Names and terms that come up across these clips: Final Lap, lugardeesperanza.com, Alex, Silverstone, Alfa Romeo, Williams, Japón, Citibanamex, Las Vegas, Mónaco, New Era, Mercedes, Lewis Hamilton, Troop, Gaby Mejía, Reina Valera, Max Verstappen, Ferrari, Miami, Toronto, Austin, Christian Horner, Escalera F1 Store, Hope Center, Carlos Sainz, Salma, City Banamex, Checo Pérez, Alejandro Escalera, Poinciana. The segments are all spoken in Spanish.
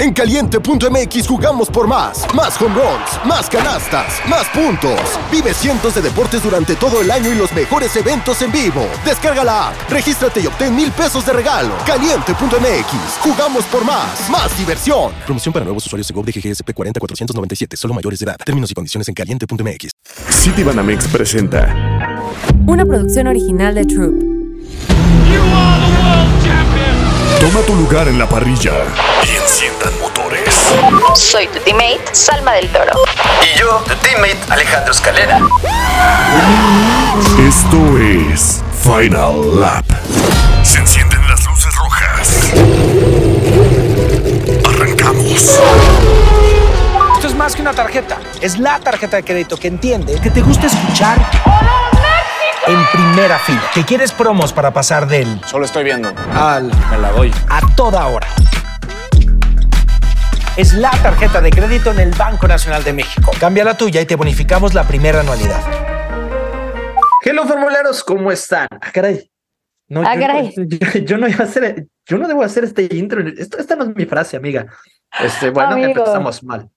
En Caliente.mx jugamos por más. Más home runs, más canastas, más puntos. Vive cientos de deportes durante todo el año y los mejores eventos en vivo. Descarga la app, regístrate y obtén $1,000 de regalo. Caliente.mx, jugamos por más. Más diversión. Promoción para nuevos usuarios de GOV de GGSP 40497, solo mayores de edad. Términos y condiciones en Caliente.mx. City Banamex presenta una producción original de Troop. You are the world champion. Toma tu lugar en la parrilla y enciendan motores. Soy tu teammate, Salma del Toro. Y yo, tu teammate, Alejandro Escalera. Esto es Final Lap. Se encienden las luces rojas. Arrancamos. Esto es más que una tarjeta. Es la tarjeta de crédito que entiende que te gusta escuchar. ¡Hola! En primera fila. Que quieres promos para pasar del solo estoy viendo al me la doy a toda hora. Es la tarjeta de crédito en el Banco Nacional de México. Cambia la tuya y te bonificamos la primera anualidad. Hello, formuleros, ¿cómo están? Ah, caray. No, caray. Yo no iba a hacer, yo no debo hacer este intro. Esta no es mi frase, amiga. Bueno, empezamos mal.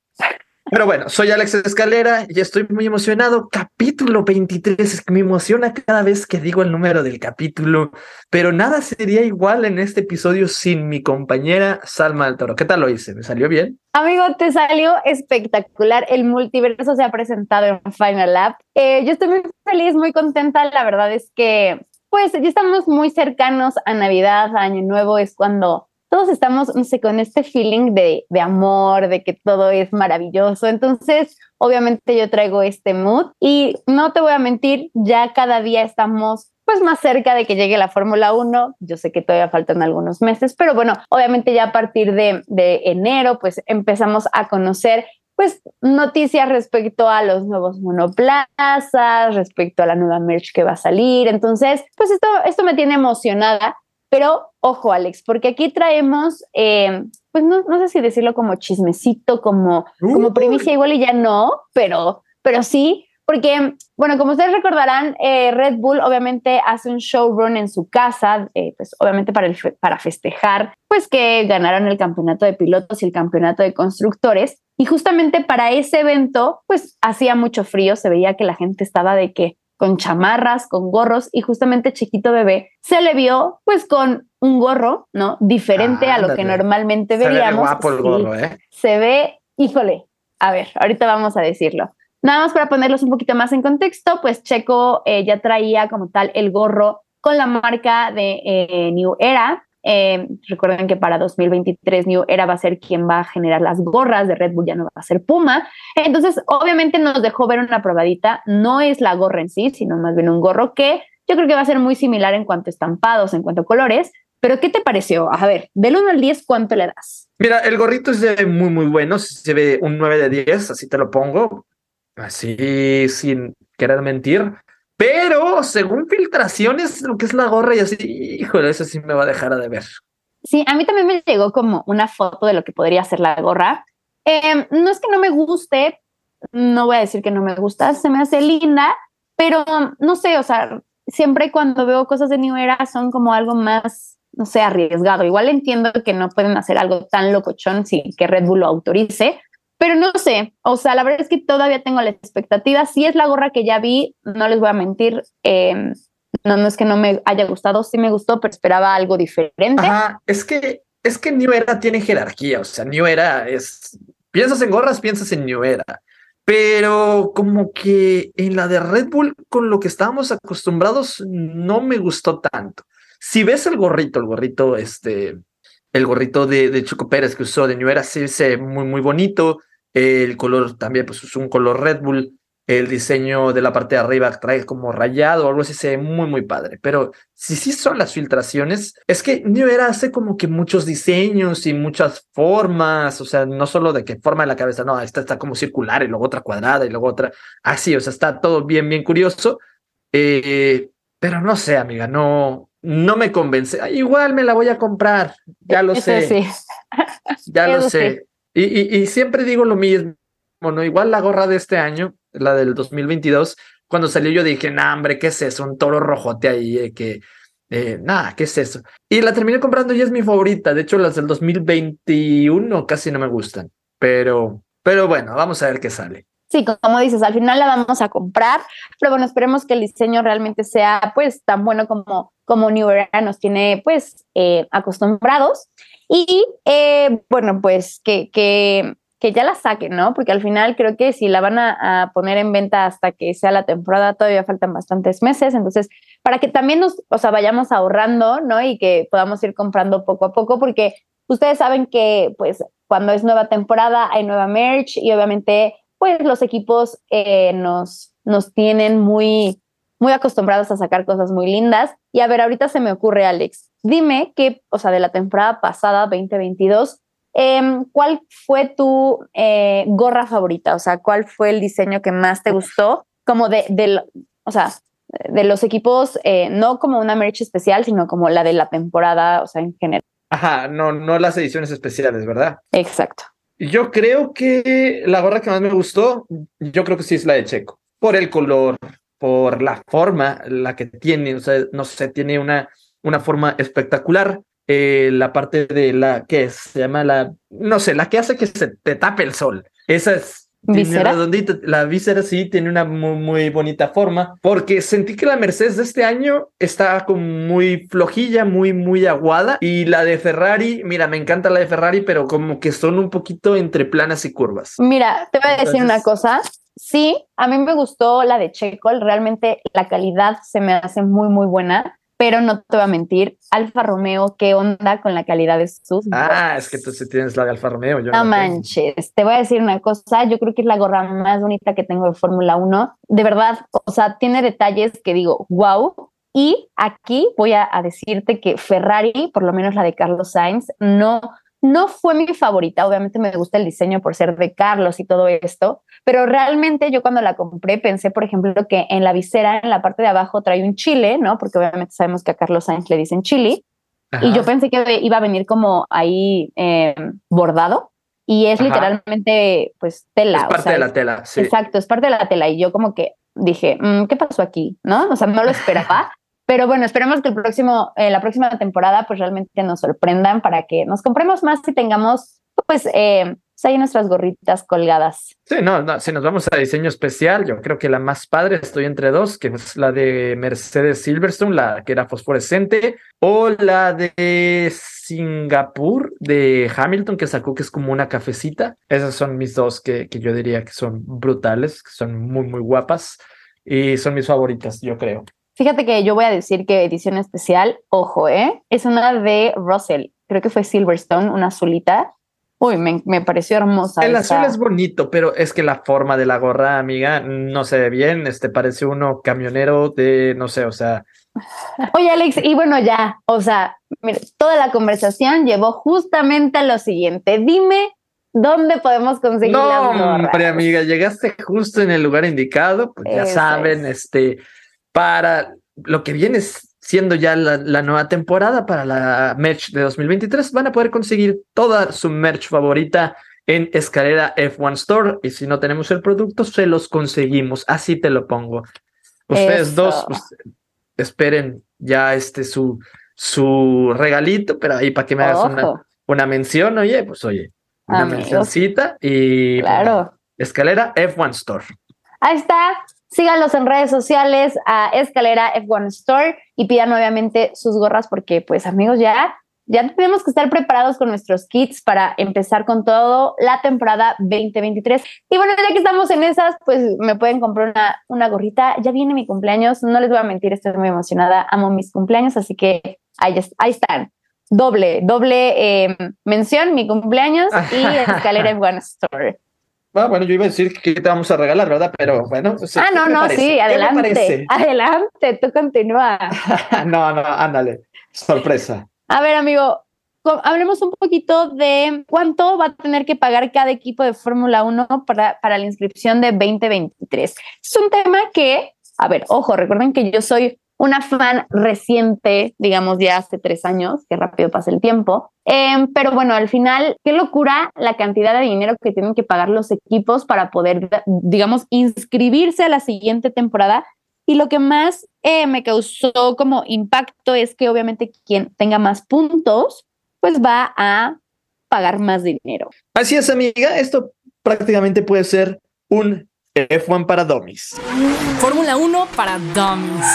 Pero bueno, soy Alex Escalera y estoy muy emocionado. Capítulo 23, es que me emociona cada vez que digo el número del capítulo, pero nada sería igual en este episodio sin mi compañera Salma del Toro. ¿Qué tal lo hice? ¿Me salió bien? Amigo, te salió espectacular. El multiverso se ha presentado en Final Lap. Yo estoy muy feliz, muy contenta. La verdad es que, pues, ya estamos muy cercanos a Navidad, a Año Nuevo, es cuando todos estamos, no sé, con este feeling de amor, de que todo es maravilloso. Entonces, obviamente yo traigo este mood y no te voy a mentir, ya cada día estamos pues más cerca de que llegue la Fórmula 1. Yo sé que todavía faltan algunos meses, pero bueno, obviamente ya a partir de enero pues empezamos a conocer pues noticias respecto a los nuevos monoplazas, respecto a la nueva merch que va a salir. Entonces, pues esto me tiene emocionada. Pero ojo, Alex, porque aquí traemos, pues no sé si decirlo como chismecito, como primicia, igual y ya no, pero sí, porque, bueno, como ustedes recordarán, Red Bull obviamente hace un showrun en su casa, pues obviamente para festejar, pues que ganaron el campeonato de pilotos y el campeonato de constructores. Y justamente para ese evento, pues hacía mucho frío, se veía que la gente estaba de que con chamarras, con gorros, y justamente Chiquito Bebé se le vio pues con un gorro, ¿no? Diferente a lo que normalmente veríamos. Se ve guapo el gorro, ¿eh? Se ve, híjole, a ver, ahorita vamos a decirlo. Nada más para ponerlos un poquito más en contexto, pues Checo ya traía como tal el gorro con la marca de New Era. Recuerden que para 2023 New Era va a ser quien va a generar las gorras de Red Bull, ya no va a ser Puma. Entonces obviamente nos dejó ver una probadita, no es la gorra en sí, sino más bien un gorro que yo creo que va a ser muy similar en cuanto a estampados, en cuanto a colores. Pero ¿qué te pareció? A ver, del 1 al 10, ¿cuánto le das? Mira, el gorrito se ve muy muy bueno, se ve un 9 de 10, así te lo pongo, así sin querer mentir. Pero según filtraciones, lo que es la gorra y así, híjole, eso sí me va a dejar de ver. Sí, a mí también me llegó como una foto de lo que podría ser la gorra. No es que no me guste, no voy a decir que no me gusta, se me hace linda, pero no sé, o sea, siempre cuando veo cosas de New Era son como algo más, no sé, arriesgado. Igual entiendo que no pueden hacer algo tan locochón sin que Red Bull lo autorice. Pero no sé, o sea, la verdad es que todavía tengo la expectativa. Si es la gorra que ya vi, no les voy a mentir, no es que no me haya gustado, sí me gustó, pero esperaba algo diferente. Ajá, es que New Era tiene jerarquía, o sea, New Era es, piensas en gorras, piensas en New Era, pero como que en la de Red Bull, con lo que estábamos acostumbrados, no me gustó tanto. Si ves el gorrito, el gorrito de Checo Pérez que usó de New Era, sí se ve muy muy bonito. El color también, pues es un color Red Bull. El diseño de la parte de arriba trae como rayado o algo así, se ve muy muy padre. Pero sí son las filtraciones. Es que New Era hace como que muchos diseños y muchas formas. O sea, no solo de que forma de la cabeza, no, esta está como circular y luego otra cuadrada y luego otra. Así, o sea, está todo bien bien curioso. Pero no sé, amiga, no me convence. Igual me la voy a comprar, ya lo sé. Sí. Ya lo sé. Y siempre digo lo mismo, ¿no? Igual la gorra de este año, la del 2022, cuando salió yo dije, nah, hombre, ¿qué es eso? Un toro rojote ahí, Nada, ¿qué es eso? Y la terminé comprando y es mi favorita. De hecho, las del 2021 casi no me gustan, pero bueno, vamos a ver qué sale. Sí, como dices, al final la vamos a comprar, pero bueno, esperemos que el diseño realmente sea pues tan bueno como New Era nos tiene pues acostumbrados. Y bueno, pues que ya la saquen, ¿no? Porque al final creo que si la van a poner en venta hasta que sea la temporada, todavía faltan bastantes meses. Entonces, para que también nos, o sea, vayamos ahorrando, ¿no? Y que podamos ir comprando poco a poco, porque ustedes saben que, pues, cuando es nueva temporada hay nueva merch y obviamente, pues, los equipos nos tienen muy, muy acostumbrados a sacar cosas muy lindas. Y a ver, ahorita se me ocurre, Alex, dime qué, o sea, de la temporada pasada, 2022, ¿cuál fue tu gorra favorita? O sea, ¿cuál fue el diseño que más te gustó? Como o sea, de los equipos, no como una merch especial, sino como la de la temporada, o sea, en general. Ajá, no las ediciones especiales, ¿verdad? Exacto. Yo creo que la gorra que más me gustó, yo creo que sí es la de Checo. Por el color, por la forma, la que tiene, o sea, no sé, tiene una forma espectacular. La parte de la que se llama no sé, la que hace que se te tape el sol. Esa es redondita, la víscera sí tiene una muy, muy bonita forma, porque sentí que la Mercedes de este año está como muy flojilla, muy, muy aguada, y la de Ferrari, mira, me encanta la de Ferrari, pero como que son un poquito entre planas y curvas. Mira, te voy a decir una cosa. Sí, a mí me gustó la de Checo, realmente la calidad se me hace muy, muy buena. Pero no te voy a mentir, Alfa Romeo, ¿qué onda con la calidad de sus gorras? Ah, es que tú sí tienes la de Alfa Romeo. Yo no manches, tengo. Te voy a decir una cosa, yo creo que es la gorra más bonita que tengo de Fórmula 1. De verdad, o sea, tiene detalles que digo, wow. Y aquí voy a decirte que Ferrari, por lo menos la de Carlos Sainz, no fue mi favorita. Obviamente me gusta el diseño por ser de Carlos y todo esto, pero realmente yo cuando la compré pensé, por ejemplo, que en la visera, en la parte de abajo trae un chile, ¿no? Porque obviamente sabemos que a Carlos Sainz le dicen chili. Ajá. Y yo pensé que iba a venir como ahí bordado y es, ajá, literalmente pues tela. Es parte, o sea, de la tela, sí. Exacto, es parte de la tela y yo como que dije, ¿qué pasó aquí? ¿No? O sea, no lo esperaba. Pero bueno, esperemos que la próxima temporada pues realmente nos sorprendan para que nos compremos más y tengamos pues ahí nuestras gorritas colgadas. Sí, no, si nos vamos a diseño especial, yo creo que la más padre, estoy entre dos, que es la de Mercedes Silverstone, la que era fosforescente, o la de Singapur de Hamilton, que sacó que es como una cafecita. Esas son mis dos que yo diría que son brutales, que son muy, muy guapas y son mis favoritas, yo creo. Fíjate que yo voy a decir que edición especial, ojo, es una de Russell, creo que fue Silverstone, una azulita. Uy, me pareció hermosa. El azul es bonito, pero es que la forma de la gorra, amiga, no se ve bien, parece uno camionero de, no sé, o sea. Oye, Alex, y bueno, ya, o sea, mira, toda la conversación llevó justamente a lo siguiente, dime. ¿Dónde podemos conseguir las gorras? No, hombre, amiga, llegaste justo en el lugar indicado, pues ya saben, para lo que viene siendo ya la nueva temporada, para la merch de 2023, van a poder conseguir toda su merch favorita en Escalera F1 Store. Y si no tenemos el producto, se los conseguimos. Así te lo pongo. Ustedes dos esperen ya su regalito, pero ahí para que me hagas una mención, oye, una mencioncita. Y claro. Pues, Escalera F1 Store. Ahí está. Síganlos en redes sociales a Escalera F1 Store y pidan obviamente sus gorras porque, pues, amigos, ya tenemos que estar preparados con nuestros kits para empezar con todo la temporada 2023. Y bueno, ya que estamos en esas, pues me pueden comprar una gorrita. Ya viene mi cumpleaños, no les voy a mentir, estoy muy emocionada, amo mis cumpleaños, así que ahí están. Doble mención, mi cumpleaños y Escalera F1 Store. Bueno, yo iba a decir que te vamos a regalar, ¿verdad? Pero bueno. O sea, sí, adelante. Adelante, tú continúa. No, ándale. Sorpresa. A ver, amigo, hablemos un poquito de cuánto va a tener que pagar cada equipo de Fórmula 1 para la inscripción de 2023. Es un tema que, a ver, ojo, recuerden que yo soy una fan reciente, digamos ya hace 3 años, que rápido pasa el tiempo. Pero bueno, al final, qué locura la cantidad de dinero que tienen que pagar los equipos para poder, digamos, inscribirse a la siguiente temporada. Y lo que más me causó como impacto es que obviamente quien tenga más puntos, pues va a pagar más dinero. Así es, amiga. Esto prácticamente puede ser un F1 para dummies. Fórmula 1 para dummies.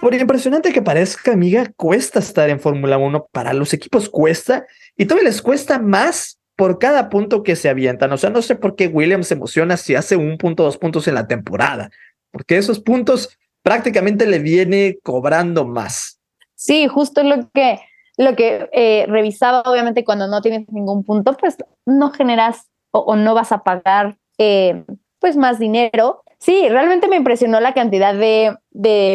Por impresionante que parezca, amiga, cuesta estar en Fórmula 1. Para los equipos cuesta, y todavía les cuesta más por cada punto que se avientan. O sea, no sé por qué Williams se emociona si hace un punto, 2 puntos en la temporada, porque esos puntos prácticamente le viene cobrando más. Sí, justo lo que revisaba. Obviamente cuando no tienes ningún punto, pues no generas o no vas a pagar pues más dinero. Sí, realmente me impresionó la cantidad de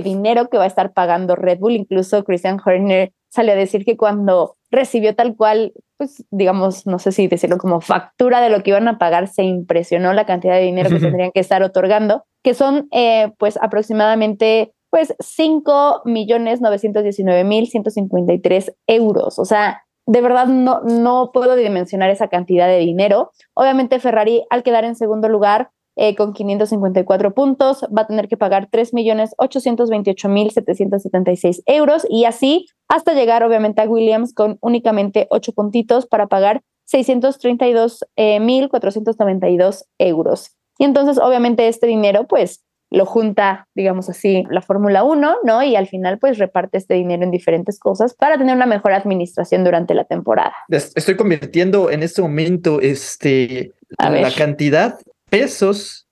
dinero que va a estar pagando Red Bull. Incluso Christian Horner salió a decir que cuando recibió tal cual, pues digamos, no sé si decirlo como factura de lo que iban a pagar, se impresionó la cantidad de dinero que tendrían que estar otorgando, que son pues aproximadamente pues 5.919.153 euros. O sea, de verdad no puedo dimensionar esa cantidad de dinero. Obviamente Ferrari, al quedar en segundo lugar con 554 puntos, va a tener que pagar 3.828.776 euros, y así hasta llegar obviamente a Williams con únicamente 8 puntitos para pagar 632.492 euros. Y entonces obviamente este dinero pues lo junta, digamos así, la Fórmula 1, ¿no? Y al final pues reparte este dinero en diferentes cosas para tener una mejor administración durante la temporada. Estoy convirtiendo en este momento la cantidad pesos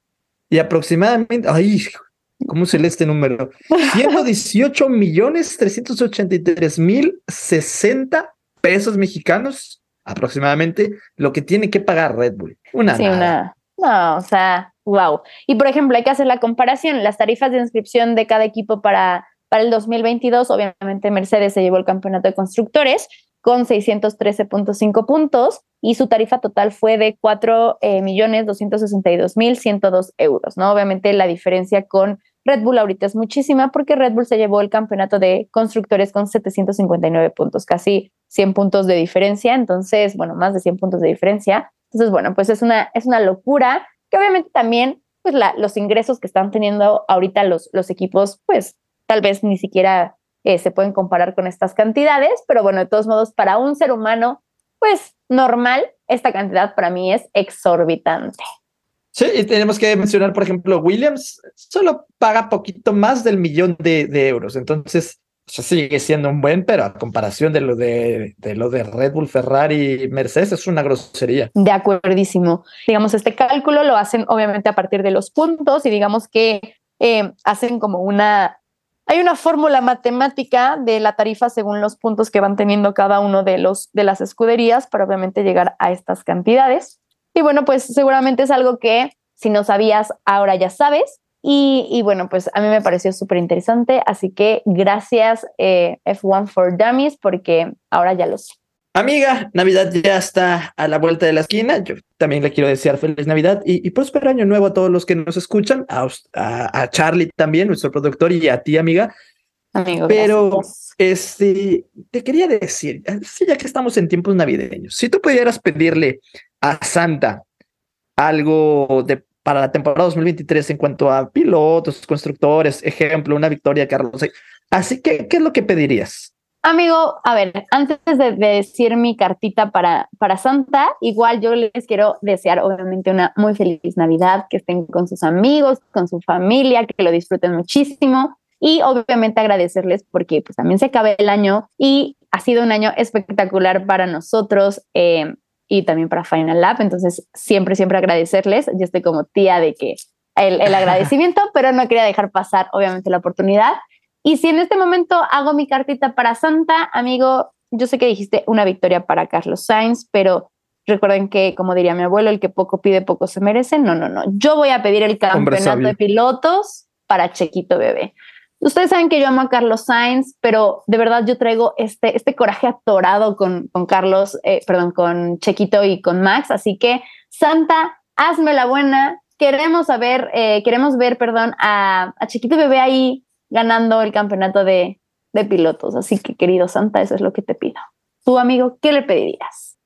y aproximadamente, ay, ¿cómo se lee este número? 118.383.060 pesos mexicanos, aproximadamente lo que tiene que pagar Red Bull. No, o sea, wow. Y por ejemplo, hay que hacer la comparación. Las tarifas de inscripción de cada equipo para el 2022, obviamente Mercedes se llevó el campeonato de constructores con 613.5 puntos, y su tarifa total fue de 4.262.102 euros, ¿no? Obviamente la diferencia con Red Bull ahorita es muchísima, porque Red Bull se llevó el campeonato de constructores con 759 puntos, casi 100 puntos de diferencia, entonces, bueno, más de 100 puntos de diferencia. Entonces, bueno, pues es una locura, que obviamente también pues los ingresos que están teniendo ahorita los equipos, pues tal vez ni siquiera se pueden comparar con estas cantidades, pero bueno, de todos modos, para un ser humano, pues normal, esta cantidad para mí es exorbitante. Sí, y tenemos que mencionar, por ejemplo, Williams solo paga poquito más del millón de euros, entonces, o sea, sigue siendo un buen, pero a comparación de lo de Red Bull, Ferrari y Mercedes, es una grosería. De acuerdísimo. Digamos, este cálculo lo hacen obviamente a partir de los puntos, y digamos que hacen como hay una fórmula matemática de la tarifa según los puntos que van teniendo cada uno de las escuderías para obviamente llegar a estas cantidades. Y bueno, pues seguramente es algo que si no sabías, ahora ya sabes. Y bueno, pues a mí me pareció súper interesante. Así que gracias F1 for Dummies, porque ahora ya lo sé. Amiga, Navidad ya está a la vuelta de la esquina. Yo también le quiero desear feliz Navidad y próspero año nuevo a todos los que nos escuchan, a Charlie también, nuestro productor, y a ti, amiga. Amigo, pero gracias. Te quería decir, ya que estamos en tiempos navideños, si tú pudieras pedirle a Santa algo para la temporada 2023 en cuanto a pilotos, constructores, ejemplo, una victoria de Carlos Sainz, así que, ¿qué es lo que pedirías? Amigo, a ver, antes de decir mi cartita para Santa, igual yo les quiero desear obviamente una muy feliz Navidad, que estén con sus amigos, con su familia, que lo disfruten muchísimo, y obviamente agradecerles porque pues también se acaba el año y ha sido un año espectacular para nosotros y también para Final Lap, entonces siempre agradecerles. Yo estoy como tía de que el agradecimiento, pero no quería dejar pasar obviamente la oportunidad. Y si en este momento hago mi cartita para Santa, amigo, yo sé que dijiste una victoria para Carlos Sainz, pero recuerden que, como diría mi abuelo, el que poco pide, poco se merece. No. Yo voy a pedir el campeonato de pilotos para Chequito Bebé. Ustedes saben que yo amo a Carlos Sainz, pero de verdad yo traigo este coraje atorado con Chequito y con Max. Así que, Santa, hazme la buena. Queremos ver, a Chequito Bebé ahí ganando el campeonato de pilotos. Así que, querido Santa, eso es lo que te pido. Tú, amigo, ¿qué le pedirías?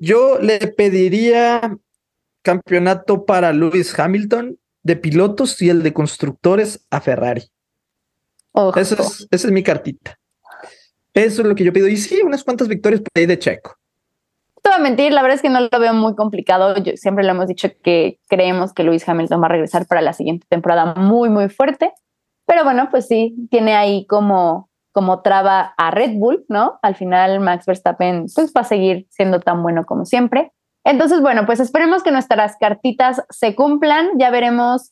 Yo le pediría campeonato para Lewis Hamilton de pilotos y el de constructores a Ferrari. Ojo. Esa es mi cartita. Eso es lo que yo pido. Y sí, unas cuantas victorias por ahí de Checo. No voy a mentir, la verdad es que no lo veo muy complicado. Yo, siempre lo hemos dicho que creemos que Lewis Hamilton va a regresar para la siguiente temporada muy, muy fuerte. Pero bueno, pues sí, tiene ahí como traba a Red Bull, ¿no? Al final Max Verstappen pues va a seguir siendo tan bueno como siempre. Entonces, bueno, pues esperemos que nuestras cartitas se cumplan. Ya veremos.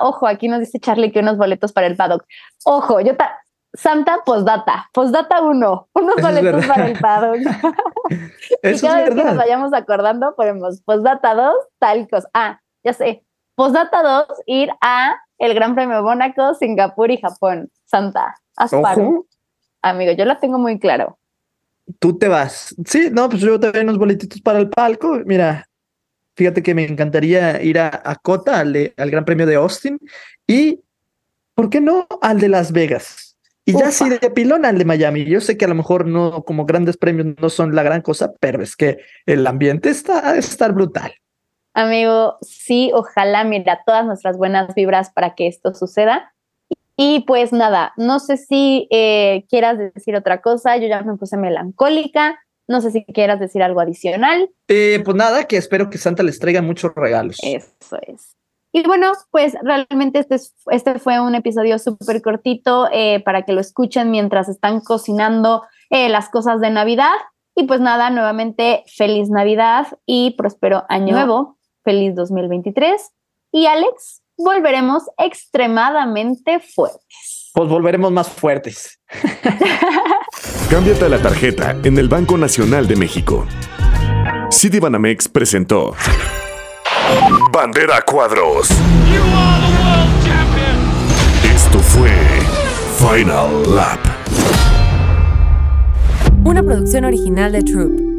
Ojo, aquí nos dice Charlie que unos boletos para el paddock. Ojo, Santa postdata 1, unos boletos para el paddock. Y cada vez que nos vayamos acordando ponemos postdata 2, tal cosa. Ah, ya sé. Postdata 2, ir a el Gran Premio de Mónaco, Singapur y Japón. Santa, asparo. Amigo, yo la tengo muy claro. Tú te vas. Sí, no, pues yo también unos boletitos para el palco. Mira, fíjate que me encantaría ir a Cota, al Gran Premio de Austin y, ¿por qué no?, al de Las Vegas. Y ya sí de pilón al de Miami. Yo sé que a lo mejor no, como grandes premios no son la gran cosa, pero es que el ambiente ha de estar brutal. Amigo, sí, ojalá, mira, todas nuestras buenas vibras para que esto suceda. Y pues nada, no sé si quieras decir otra cosa, yo ya me puse melancólica, no sé si quieras decir algo adicional. Pues nada, que espero que Santa les traiga muchos regalos. Eso es. Y bueno, pues realmente este fue un episodio súper cortito para que lo escuchen mientras están cocinando las cosas de Navidad. Y pues nada, nuevamente feliz Navidad y próspero año nuevo, feliz 2023. Y Alex, volveremos extremadamente fuertes. Pues volveremos más fuertes. Cámbiate a la tarjeta en el Banco Nacional de México. Citibanamex presentó Bandera Cuadros. You are the world champion. Esto fue Final Lap, una producción original de Troop.